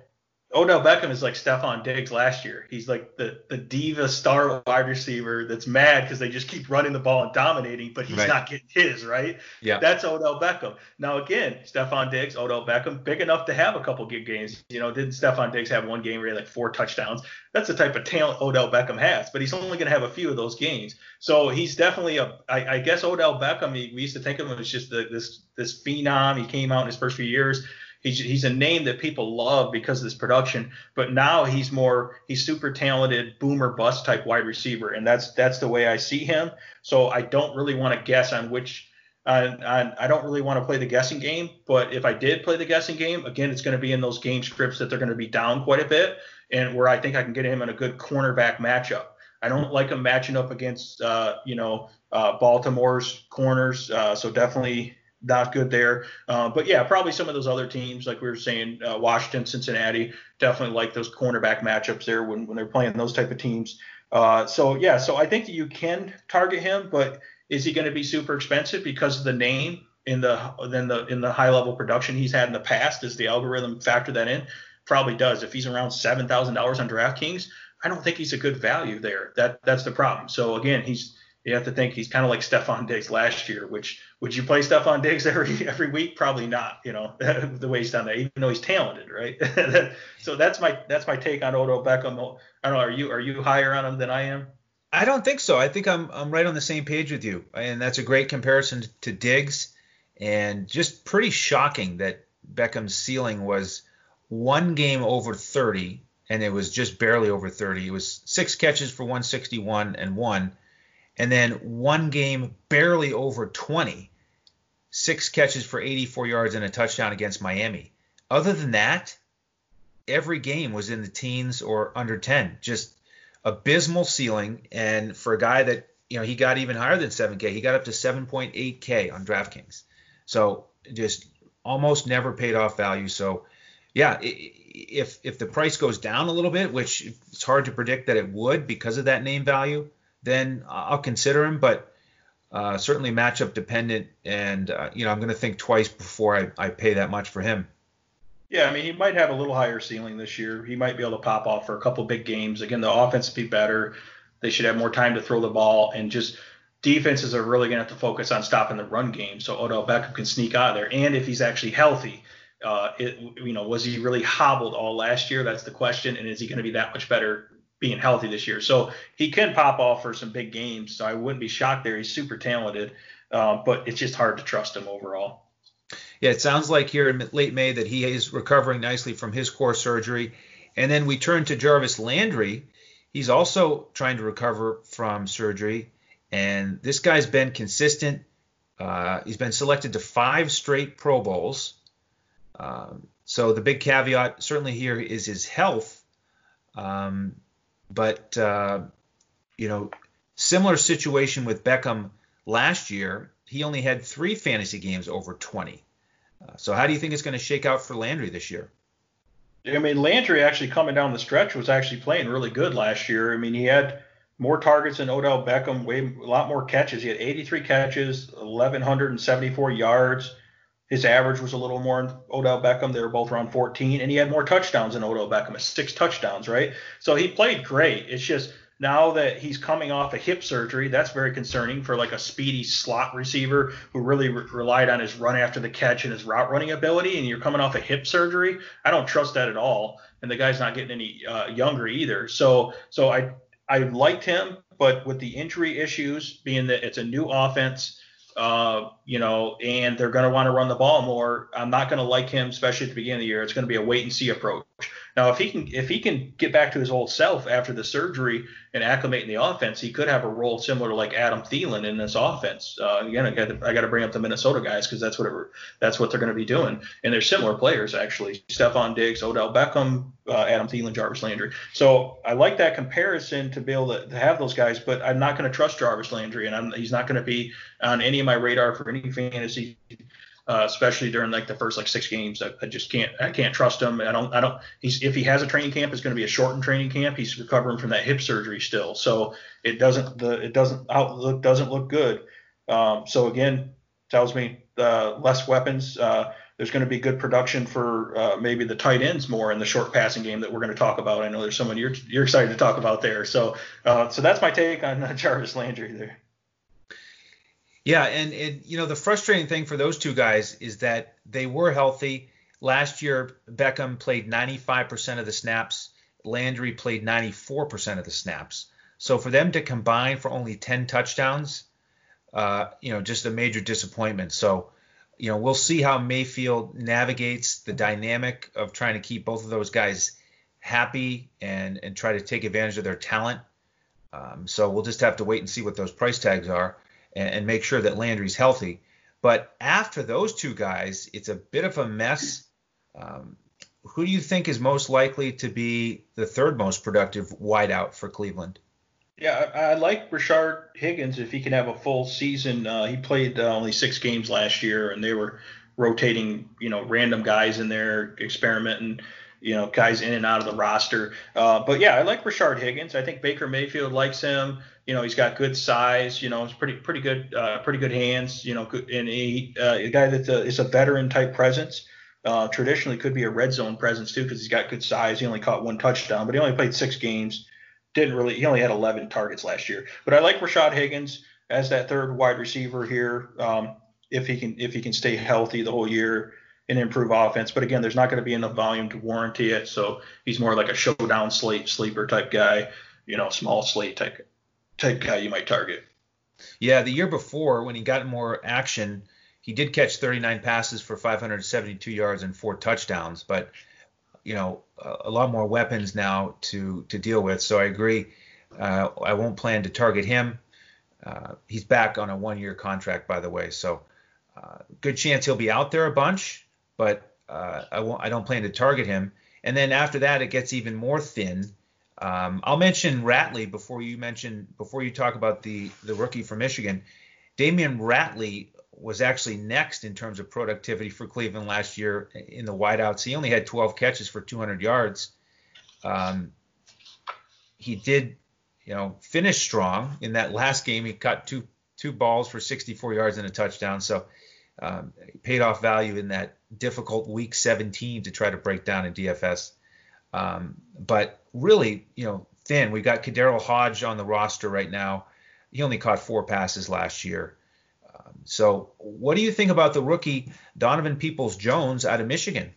Odell Beckham is like Stefon Diggs last year. He's like the, the diva star wide receiver that's mad because they just keep running the ball and dominating, but he's right. not getting his, right? Yeah. That's Odell Beckham. Now, again, Stefon Diggs, Odell Beckham, big enough to have a couple good games. You know, didn't Stefon Diggs have one game where he had like four touchdowns? That's the type of talent Odell Beckham has, but he's only going to have a few of those games. So he's definitely a – I guess Odell Beckham, he, we used to think of him as just the, this this phenom. He came out in his first few years. He's, he's a name that people love because of this production, but now he's more, he's super talented, boomer bust type wide receiver. And that's, that's the way I see him. So I don't really want to guess on which, uh, on, I don't really want to play the guessing game, but if I did play the guessing game, again, it's going to be in those game scripts that they're going to be down quite a bit and where I think I can get him in a good cornerback matchup. I don't like him matching up against, uh, you know, uh, Baltimore's corners. Uh, so definitely, not good there. Uh, but, yeah, probably some of those other teams, like we were saying, uh, Washington, Cincinnati, definitely like those cornerback matchups there when, when they're playing those type of teams. Uh, so, yeah, so I think that you can target him, but is he going to be super expensive because of the name in the, in the, in the high-level production he's had in the past? Does the algorithm factor that in? Probably does. If he's around seven thousand dollars on DraftKings, I don't think he's a good value there. That That's the problem. So, again, he's – you have to think he's kind of like Stefon Diggs last year, which would you play Stefon Diggs every every week? Probably not, you know, the way he's done that, even though he's talented, right? So that's my that's my take on Odell Beckham. I don't know, are you are you higher on him than I am? I don't think so. I think I'm I'm right on the same page with you. And that's a great comparison to Diggs, and just pretty shocking that Beckham's ceiling was one game over thirty, and it was just barely over thirty. It was six catches for one sixty-one and one. And then one game barely over twenty, six catches for eighty-four yards and a touchdown against Miami. Other than that, every game was in the teens or under ten. Just abysmal ceiling. And for a guy that, you know, he got even higher than seven K, he got up to seven point eight K on DraftKings. So just almost never paid off value. So, yeah, if if the price goes down a little bit, which it's hard to predict that it would because of that name value, then I'll consider him, but uh, certainly matchup dependent. And, uh, you know, I'm going to think twice before I, I pay that much for him. Yeah, I mean, he might have a little higher ceiling this year. He might be able to pop off for a couple big games. Again, the offense be better. They should have more time to throw the ball. And just defenses are really going to have to focus on stopping the run game. So Odell Beckham can sneak out of there. And if he's actually healthy, uh, it, you know, was he really hobbled all last year? That's the question. And is he going to be that much better being healthy this year? So he can pop off for some big games. So I wouldn't be shocked there. He's super talented, uh, but it's just hard to trust him overall. Yeah, it sounds like here in late May that he is recovering nicely from his core surgery. And then we turn to Jarvis Landry. He's also trying to recover from surgery. And this guy's been consistent. Uh, he's been selected to five straight Pro Bowls. Um, so the big caveat certainly here is his health. Um, But, uh, you know, similar situation with Beckham Last year, he only had three fantasy games over twenty. Uh, so how do you think it's going to shake out for Landry this year? I mean, Landry actually coming down the stretch was actually playing really good last year. I mean, he had more targets than Odell Beckham, way, a lot more catches. He had eighty-three catches, eleven seventy-four yards. His average was a little more than Odell Beckham. They were both around fourteen, and he had more touchdowns than Odell Beckham, six touchdowns, right? So he played great. It's just now that he's coming off a hip surgery, that's very concerning for like a speedy slot receiver who really re- relied on his run after the catch and his route running ability, and you're coming off a hip surgery. I don't trust that at all, and the guy's not getting any uh, younger either. So so I, I liked him, but with the injury issues, being that it's a new offense, Uh, you know, and they're going to want to run the ball more. I'm not going to like him, especially at the beginning of the year. It's going to be a wait and see approach. Now, if he can if he can get back to his old self after the surgery and acclimate in the offense, he could have a role similar to like Adam Thielen in this offense. Uh, again, I got to, I got to bring up the Minnesota guys because that's what it, that's what they're going to be doing, and they're similar players actually: Stefon Diggs, Odell Beckham, uh, Adam Thielen, Jarvis Landry. So I like that comparison to be able to, to have those guys, but I'm not going to trust Jarvis Landry, and I'm, he's not going to be on any of my radar for any fantasy. Uh, especially during like the first like six games, I, I just can't I can't trust him. I don't I don't. He's if he has a training camp, it's going to be a shortened training camp. He's recovering from that hip surgery still, so it doesn't the it doesn't outlook doesn't look good. Um, so again, tells me uh, less weapons. Uh, there's going to be good production for uh, maybe the tight ends more in the short passing game that we're going to talk about. I know there's someone you're you're excited to talk about there. So uh, so that's my take on uh, Jarvis Landry there. Yeah, and, and, you know, the frustrating thing for those two guys is that they were healthy. Last year, Beckham played ninety-five percent of the snaps. Landry played ninety-four percent of the snaps. So for them to combine for only ten touchdowns, uh, you know, just a major disappointment. So, you know, we'll see how Mayfield navigates the dynamic of trying to keep both of those guys happy and, and try to take advantage of their talent. Um, so we'll just have to wait and see what those price tags are and make sure that Landry's healthy. But after those two guys, it's a bit of a mess. Um, who do you think is most likely to be the third most productive wideout for Cleveland? Yeah, I, I like Rashard Higgins if he can have a full season. Uh, he played uh, only six games last year, and they were rotating, you know, random guys in there, experimenting, you know, guys in and out of the roster. Uh, but, yeah, I like Rashard Higgins. I think Baker Mayfield likes him. You know, he's got good size, you know, he's pretty, pretty good, uh, pretty good hands, you know, and he, uh, a guy that uh, is a veteran type presence, uh, traditionally could be a red zone presence too, because he's got good size. He only caught one touchdown, but he only played six games. Didn't really, he only had eleven targets last year, but I like Rashard Higgins as that third wide receiver here. Um, if he can, if he can stay healthy the whole year and improve offense, but again, there's not going to be enough volume to warrant it. So he's more like a showdown slate sleeper type guy, you know, small slate type guy. Type guy you might target. Yeah, the year before when he got more action, he did catch thirty-nine passes for five seventy-two yards and four touchdowns. But you know, a lot more weapons now to to deal with. So I agree. Uh, I won't plan to target him. Uh, he's back on a one-year contract, by the way. So uh, good chance he'll be out there a bunch. But uh, I won't. I don't plan to target him. And then after that, it gets even more thin. Um, I'll mention Ratley before you mention before you talk about the, the rookie from Michigan. Damian Ratley was actually next in terms of productivity for Cleveland last year in the wideouts. He only had twelve catches for two hundred yards. Um, he did, you know, finish strong in that last game. He caught two two balls for sixty-four yards and a touchdown. So um, paid off value in that difficult week seventeen to try to break down in D F S. Um, but really, you know, thin. We've got Kadarrell Hodge on the roster right now. He only caught four passes last year. Um, so what do you think about the rookie Donovan Peoples-Jones out of Michigan?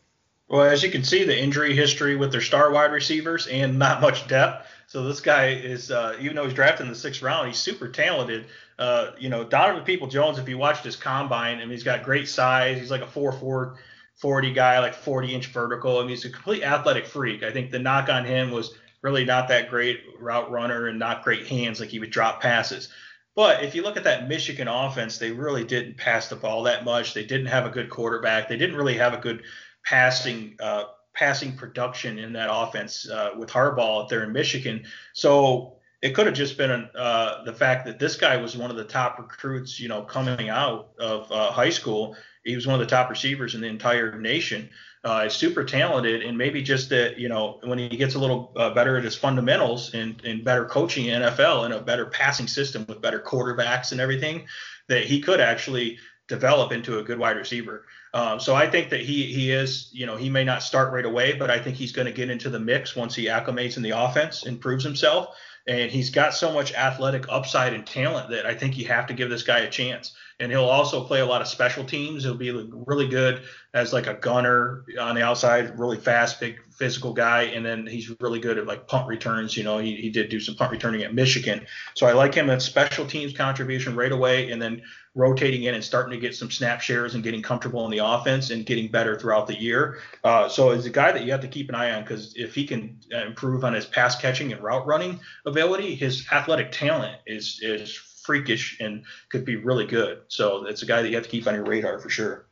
Well, as you can see, the injury history with their star wide receivers and not much depth. So this guy is, uh, even though he's drafted in the sixth round, he's super talented. Uh, you know, Donovan Peoples-Jones, if you watched his combine, I mean, he's got great size. He's like a four four forty guy, like forty inch vertical. I mean, he's a complete athletic freak. I think the knock on him was really not that great route runner and not great hands, like he would drop passes. But if you look at that Michigan offense, they really didn't pass the ball that much. They didn't have a good quarterback. They didn't really have a good passing uh, passing production in that offense uh, with Harbaugh out there in Michigan. So it could have just been an, uh, the fact that this guy was one of the top recruits, you know, coming out of uh, high school. He was one of the top receivers in the entire nation. Uh, he's super talented, and maybe just that, you know, when he gets a little uh, better at his fundamentals and, and better coaching in N F L and a better passing system with better quarterbacks and everything, that he could actually develop into a good wide receiver. Um, so I think that he he is, you know, he may not start right away, but I think he's going to get into the mix once he acclimates in the offense and proves himself. And he's got so much athletic upside and talent that I think you have to give this guy a chance. And he'll also play a lot of special teams. He'll be really good as like a gunner on the outside, really fast, big physical guy. And then he's really good at like punt returns. You know, he, he did do some punt returning at Michigan. So I like him in special teams contribution right away, and then rotating in and starting to get some snap shares and getting comfortable in the offense and getting better throughout the year. Uh, so he's a guy that you have to keep an eye on, because if he can improve on his pass catching and route running ability, his athletic talent is is freakish and could be really good. So it's a guy that you have to keep on your radar for sure.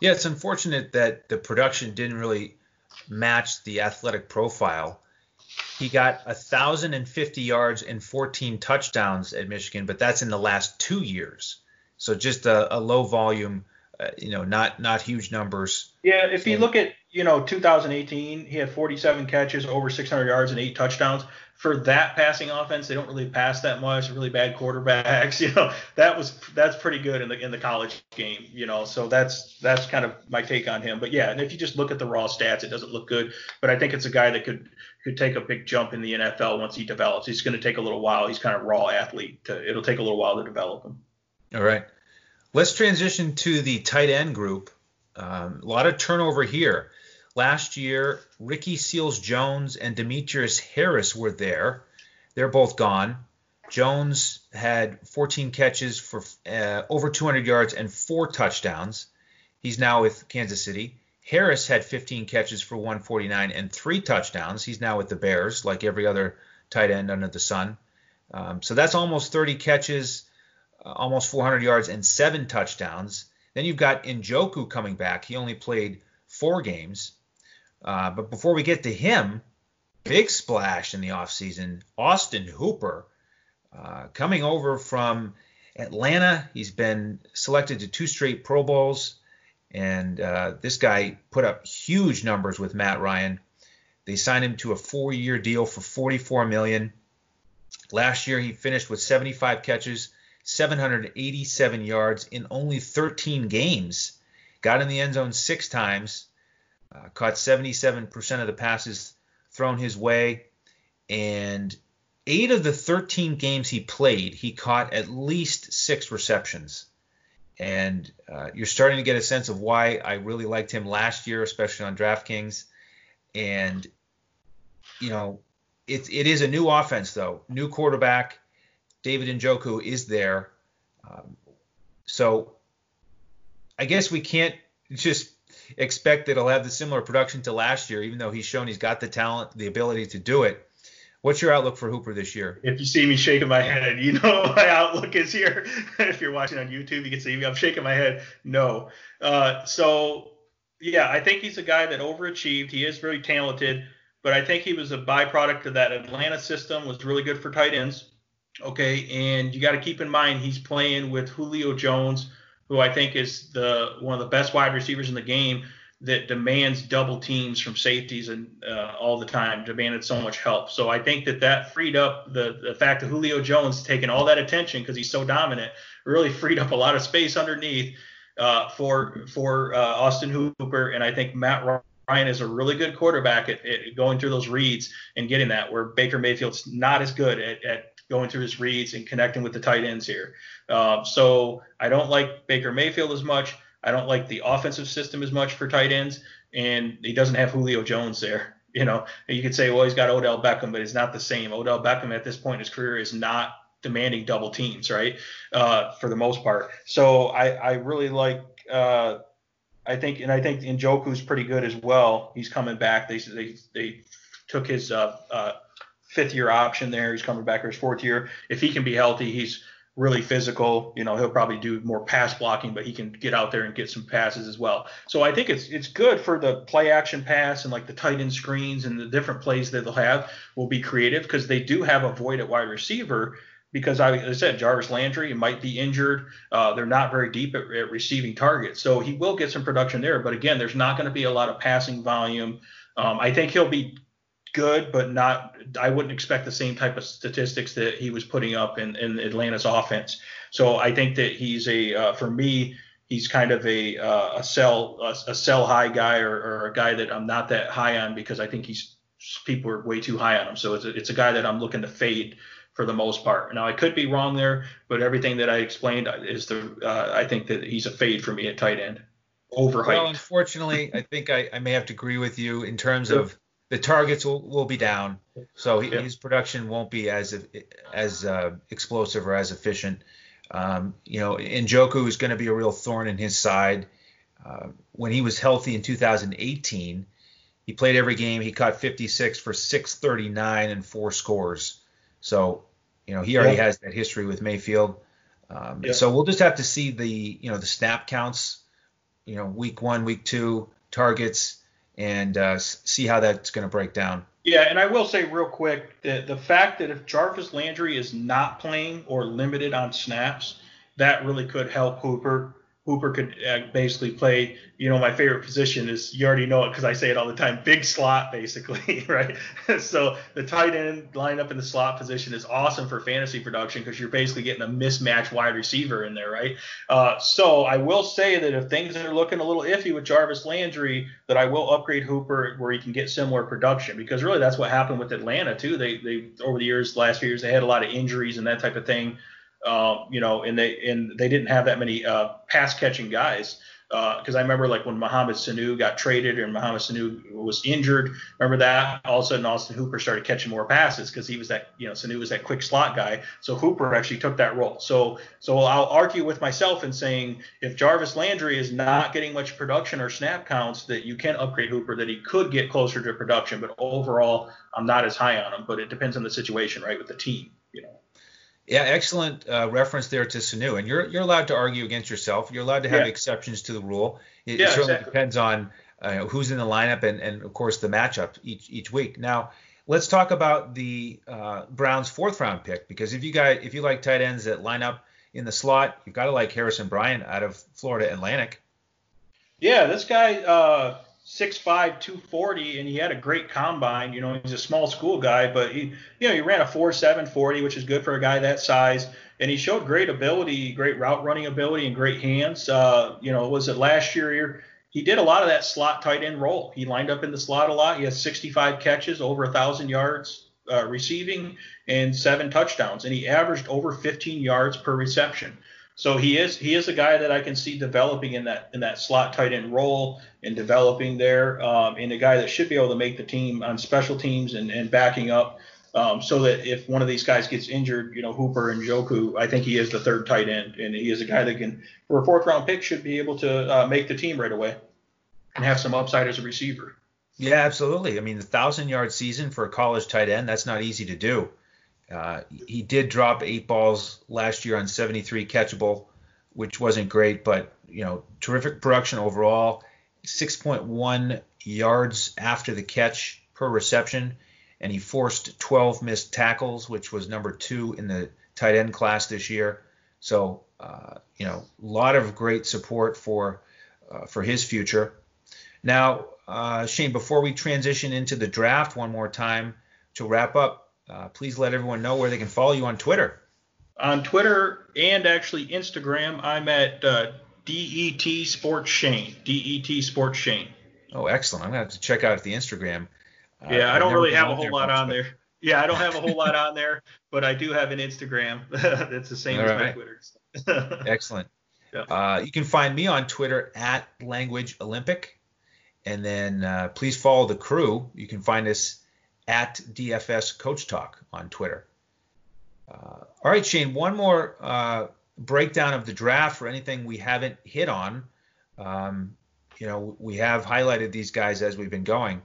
Yeah, it's unfortunate that the production didn't really match the athletic profile. He got one thousand fifty yards and fourteen touchdowns at Michigan, but that's in the last two years. So just a, a low volume, uh, you know, not not huge numbers. Yeah, if you look at, you know, two thousand eighteen, he had forty-seven catches, over six hundred yards and eight touchdowns. For that passing offense, they don't really pass that much, really bad quarterbacks, you know, that was, that's pretty good in the, in the college game, you know, so that's, that's kind of my take on him. But yeah, and if you just look at the raw stats, it doesn't look good, but I think it's a guy that could, could take a big jump in the N F L once he develops. He's going to take a little while. He's kind of raw athlete. To, it'll take a little while to develop him. All right. Let's transition to the tight end group. Um, a lot of turnover here. Last year, Ricky Seals-Jones and Demetrius Harris were there. They're both gone. Jones had fourteen catches for uh, over two hundred yards and four touchdowns. He's now with Kansas City. Harris had fifteen catches for one forty-nine and three touchdowns. He's now with the Bears, like every other tight end under the sun. Um, so that's almost thirty catches, uh, almost four hundred yards, and seven touchdowns. Then you've got Njoku coming back. He only played four games. Uh, but before we get to him, big splash in the offseason, Austin Hooper, uh, coming over from Atlanta. He's been selected to two straight Pro Bowls, and uh, this guy put up huge numbers with Matt Ryan. They signed him to a four-year deal for forty-four million dollars. Last year, he finished with seventy-five catches, seven hundred eighty-seven yards in only thirteen games. Got in the end zone six times. Uh, caught seventy-seven percent of the passes thrown his way, and eight of the thirteen games he played, he caught at least six receptions. And uh, you're starting to get a sense of why I really liked him last year, especially on DraftKings. And, you know, it, it is a new offense, though. New quarterback, David Njoku is there. Um, so I guess we can't just expect that he'll have the similar production to last year, even though he's shown he's got the talent, the ability to do it. What's your outlook for Hooper this year? If you see me shaking my head, you know my outlook is here. If you're watching on YouTube, you can see me. I'm shaking my head. No. Uh, so, yeah, I think he's a guy that overachieved. He is very talented, but I think he was a byproduct of that Atlanta system, was really good for tight ends. Okay, and you got to keep in mind he's playing with Julio Jones, who I think is the one of the best wide receivers in the game that demands double teams from safeties and uh, all the time, demanded so much help. So I think that that freed up the, the fact that Julio Jones taking all that attention because he's so dominant, really freed up a lot of space underneath uh, for for uh, Austin Hooper. And I think Matt Ryan is a really good quarterback at, at going through those reads and getting that, where Baker Mayfield's not as good at, at going through his reads and connecting with the tight ends here. Uh, so I don't like Baker Mayfield as much. I don't like the offensive system as much for tight ends, and he doesn't have Julio Jones there. You know, and you could say, well, he's got Odell Beckham, but it's not the same. Odell Beckham at this point in his career is not demanding double teams, right, uh, for the most part. So I, I really like uh, – I think – and I think Njoku's pretty good as well. He's coming back. They, they, they took his uh, – uh, fifth year option there. He's coming back for his fourth year. If he can be healthy, he's really physical. You know, he'll probably do more pass blocking, but he can get out there and get some passes as well. So I think it's it's good for the play action pass, and like the tight end screens and the different plays that they'll have will be creative, because they do have a void at wide receiver. Because I, as I said, Jarvis Landry might be injured. Uh, they're not very deep at, at receiving targets. So he will get some production there. But again, there's not going to be a lot of passing volume. Um, I think he'll be good, but not – I wouldn't expect the same type of statistics that he was putting up in, in Atlanta's offense. So I think that he's a uh, – for me, he's kind of a uh, a sell a, a sell high guy, or, or a guy that I'm not that high on, because I think he's – people are way too high on him. So it's a, it's a guy that I'm looking to fade for the most part. Now, I could be wrong there, but everything that I explained is the uh, I think that he's a fade for me at tight end. Overhyped. Well, unfortunately, I think I, I may have to agree with you in terms yep. of the targets will, will be down, so he, yep. his production won't be as as uh, explosive or as efficient. Um, you know, Njoku is going to be a real thorn in his side. Uh, when he was healthy in two thousand eighteen, he played every game. He caught fifty-six for six thirty-nine and four scores. So, you know, he already yeah. has that history with Mayfield. Um, yeah. So we'll just have to see the, you know, the snap counts, you know, week one, week two, targets, and uh, see how that's going to break down. Yeah, and I will say real quick that the fact that if Jarvis Landry is not playing or limited on snaps, that really could help Hooper. Hooper could basically play, you know, my favorite position is, you already know it because I say it all the time, big slot basically, right? So the tight end lineup in the slot position is awesome for fantasy production, because you're basically getting a mismatched wide receiver in there, right? Uh, so I will say that if things are looking a little iffy with Jarvis Landry, that I will upgrade Hooper where he can get similar production, because really that's what happened with Atlanta too. They, they over the years, last few years, they had a lot of injuries and that type of thing. Uh, you know, and they and they didn't have that many uh, pass catching guys, because uh, I remember like when Mohamed Sanu got traded and Mohamed Sanu was injured. Remember that? All of a sudden, Austin Hooper started catching more passes, because he was that, you know, Sanu was that quick slot guy. So Hooper actually took that role. So so I'll argue with myself in saying if Jarvis Landry is not getting much production or snap counts, that you can upgrade Hooper, that he could get closer to production. But overall, I'm not as high on him. But it depends on the situation, right, with the team, you know. Yeah, excellent uh, reference there to Sanu. And you're you're allowed to argue against yourself. You're allowed to have yeah. exceptions to the rule. It, yeah, it certainly exactly. depends on uh, who's in the lineup and, and, of course, the matchup each each week. Now, let's talk about the uh, Browns' fourth-round pick, because if you guys, if you like tight ends that line up in the slot, you've got to like Harrison Bryant out of Florida Atlantic. Yeah, this guy uh... – six five, two forty, and he had a great combine. You know, he's a small school guy, but he, you know, he ran a four seven forty, which is good for a guy that size. And he showed great ability, great route running ability, and great hands. Uh, you know, was it last year? He did a lot of that slot tight end role. He lined up in the slot a lot. He has sixty-five catches, over a thousand yards uh, receiving, and seven touchdowns. And he averaged over fifteen yards per reception. So he is he is a guy that I can see developing in that in that slot tight end role and developing there, um, and a guy that should be able to make the team on special teams and, and backing up, um, so that if one of these guys gets injured, you know, Hooper and Njoku, I think he is the third tight end, and he is a guy that can, for a fourth round pick, should be able to uh, make the team right away and have some upside as a receiver. Yeah, absolutely. I mean, the thousand yard season for a college tight end, that's not easy to do. Uh, he did drop eight balls last year on seventy-three catchable, which wasn't great, but, you know, terrific production overall, six point one yards after the catch per reception, and he forced twelve missed tackles, which was number two in the tight end class this year. So, uh, you know, a lot of great support for uh, for his future. Now, uh, Shane, before we transition into the draft one more time to wrap up, Uh, please let everyone know where they can follow you on Twitter. On Twitter and actually Instagram, I'm at uh, D E T Sports Shane. D E T Sports Shane. Oh, excellent. I'm going to have to check out the Instagram. Uh, yeah, I, I don't really have a whole lot much, on but... there. Yeah, I don't have a whole lot on there, but I do have an Instagram. That's the same All as right. my Twitter. So. Excellent. Yeah. Uh, you can find me on Twitter at Language Olympic. And then uh, please follow the crew. You can find us at D F S Coach Talk on Twitter. Uh, all right, Shane, one more uh, breakdown of the draft for anything we haven't hit on. Um, you know, we have highlighted these guys as we've been going,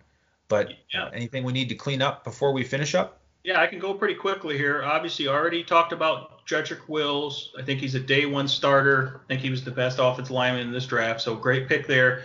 but yeah. uh, anything we need to clean up before we finish up? Yeah, I can go pretty quickly here. Obviously, already talked about Jedrick Wills. I think he's a day one starter. I think he was the best offensive lineman in this draft. So great pick there.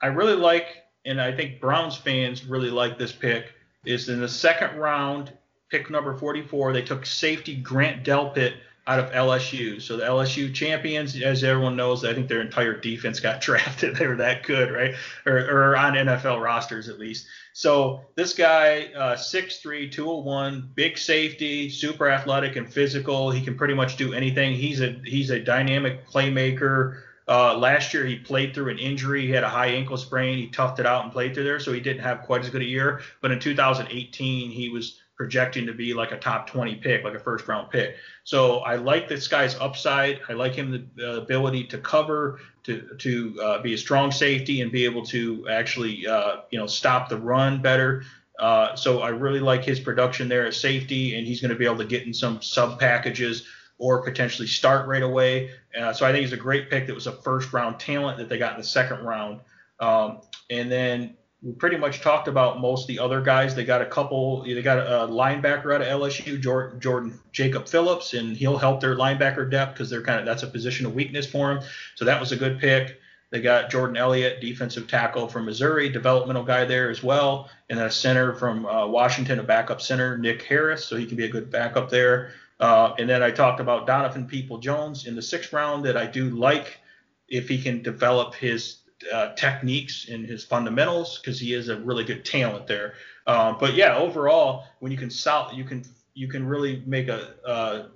I really like, and I think Browns fans really like this pick, is in the second round, pick number forty-four, they took safety Grant Delpit out of L S U. So the L S U champions, as everyone knows, I think their entire defense got drafted. They were that good, right? Or, or on N F L rosters, at least. So this guy, uh, six three, two oh one, big safety, super athletic and physical. He can pretty much do anything. He's a he's a dynamic playmaker. Uh, last year, he played through an injury. He had a high ankle sprain. He toughed it out and played through there, so he didn't have quite as good a year. But in two thousand eighteen, he was projecting to be like a top twenty pick, like a first round pick. So I like this guy's upside. I like him, the ability to cover, to to uh, be a strong safety and be able to actually, uh, you know, stop the run better. Uh, so I really like his production there at safety, and he's going to be able to get in some sub packages or potentially start right away. Uh, so I think he's a great pick. That was a first round talent that they got in the second round. Um, and then we pretty much talked about most of the other guys. They got a couple. They got a linebacker out of L S U, Jordan, Jordan Jacob Phillips, and he'll help their linebacker depth because they're kind of that's a position of weakness for him. So that was a good pick. They got Jordan Elliott, defensive tackle from Missouri, developmental guy there as well, and then a center from uh, Washington, a backup center, Nick Harris, so he can be a good backup there. Uh, and then I talked about Donovan Peoples-Jones in the sixth round that I do like if he can develop his Uh, techniques and his fundamentals, because he is a really good talent there. Uh, but yeah, overall, when you can solve, you can you can really make a, a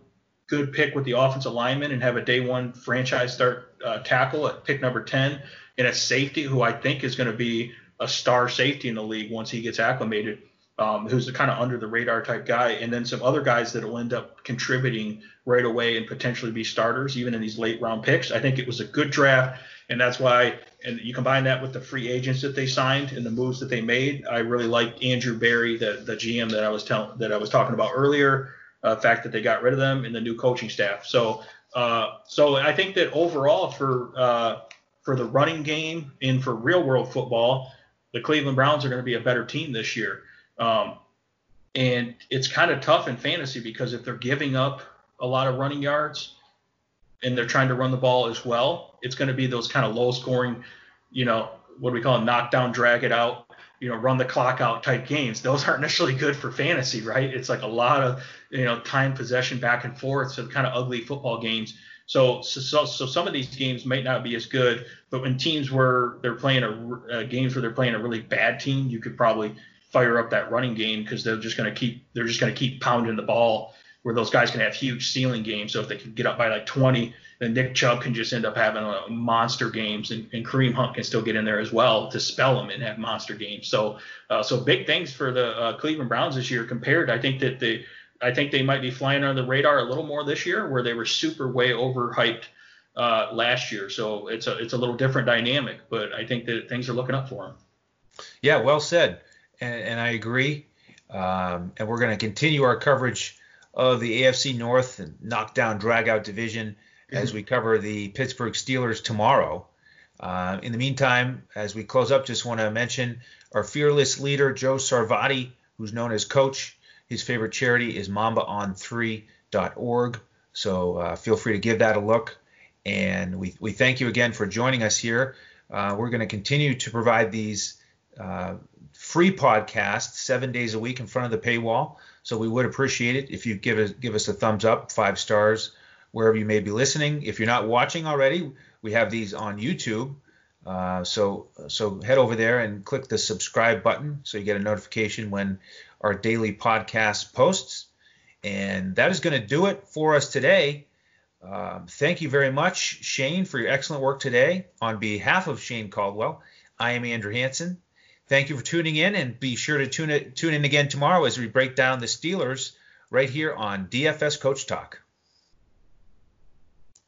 good pick with the offensive lineman and have a day one franchise start uh, tackle at pick number ten and a safety who I think is going to be a star safety in the league once he gets acclimated, um, who's the kind of under the radar type guy, and then some other guys that will end up contributing right away and potentially be starters even in these late round picks. I think it was a good draft, and that's why. And you combine that with the free agents that they signed and the moves that they made. I really liked Andrew Berry, the, the G M that I was telling that I was talking about earlier. Uh, the fact that they got rid of them and the new coaching staff. So, uh, so I think that overall for uh, for the running game and for real world football, the Cleveland Browns are going to be a better team this year. Um, and it's kind of tough in fantasy because if they're giving up a lot of running yards and they're trying to run the ball as well, it's going to be those kind of low-scoring, you know, what do we call them, knockdown, drag it out, you know, run the clock out type games. Those aren't necessarily good for fantasy, right? It's like a lot of, you know, time possession back and forth, so kind of ugly football games. So, so, so some of these games might not be as good, but when teams where they're playing a uh, games where they're playing a really bad team, you could probably fire up that running game because they're just going to keep they're just going to keep pounding the ball, where those guys can have huge ceiling games. So if they can get up by like twenty, then Nick Chubb can just end up having a monster games, and, and Kareem Hunt can still get in there as well to spell them and have monster games. So, uh, so big things for the uh, Cleveland Browns this year compared. I think that they, I think they might be flying under the radar a little more this year, where they were super way overhyped uh, last year. So it's a, it's a little different dynamic, but I think that things are looking up for them. Yeah, well said. And, and I agree. Um, and we're going to continue our coverage of the A F C North and knockdown dragout division as we cover the Pittsburgh Steelers tomorrow. Uh, in the meantime, as we close up, just want to mention our fearless leader, Joe Sarvati, who's known as Coach. His favorite charity is mamba on three dot org. So uh, feel free to give that a look. And we, we thank you again for joining us here. Uh, we're going to continue to provide these uh, free podcasts seven days a week in front of the paywall. So we would appreciate it if you give us give us a thumbs up, five stars, wherever you may be listening. If you're not watching already, we have these on YouTube. Uh, so so head over there and click the subscribe button so you get a notification when our daily podcast posts. And that is going to do it for us today. Um, thank you very much, Shane, for your excellent work today. On behalf of Shane Caldwell, I am Andrew Hansen. Thank you for tuning in, and be sure to tune in, tune in again tomorrow as we break down the Steelers right here on D F S Coach Talk.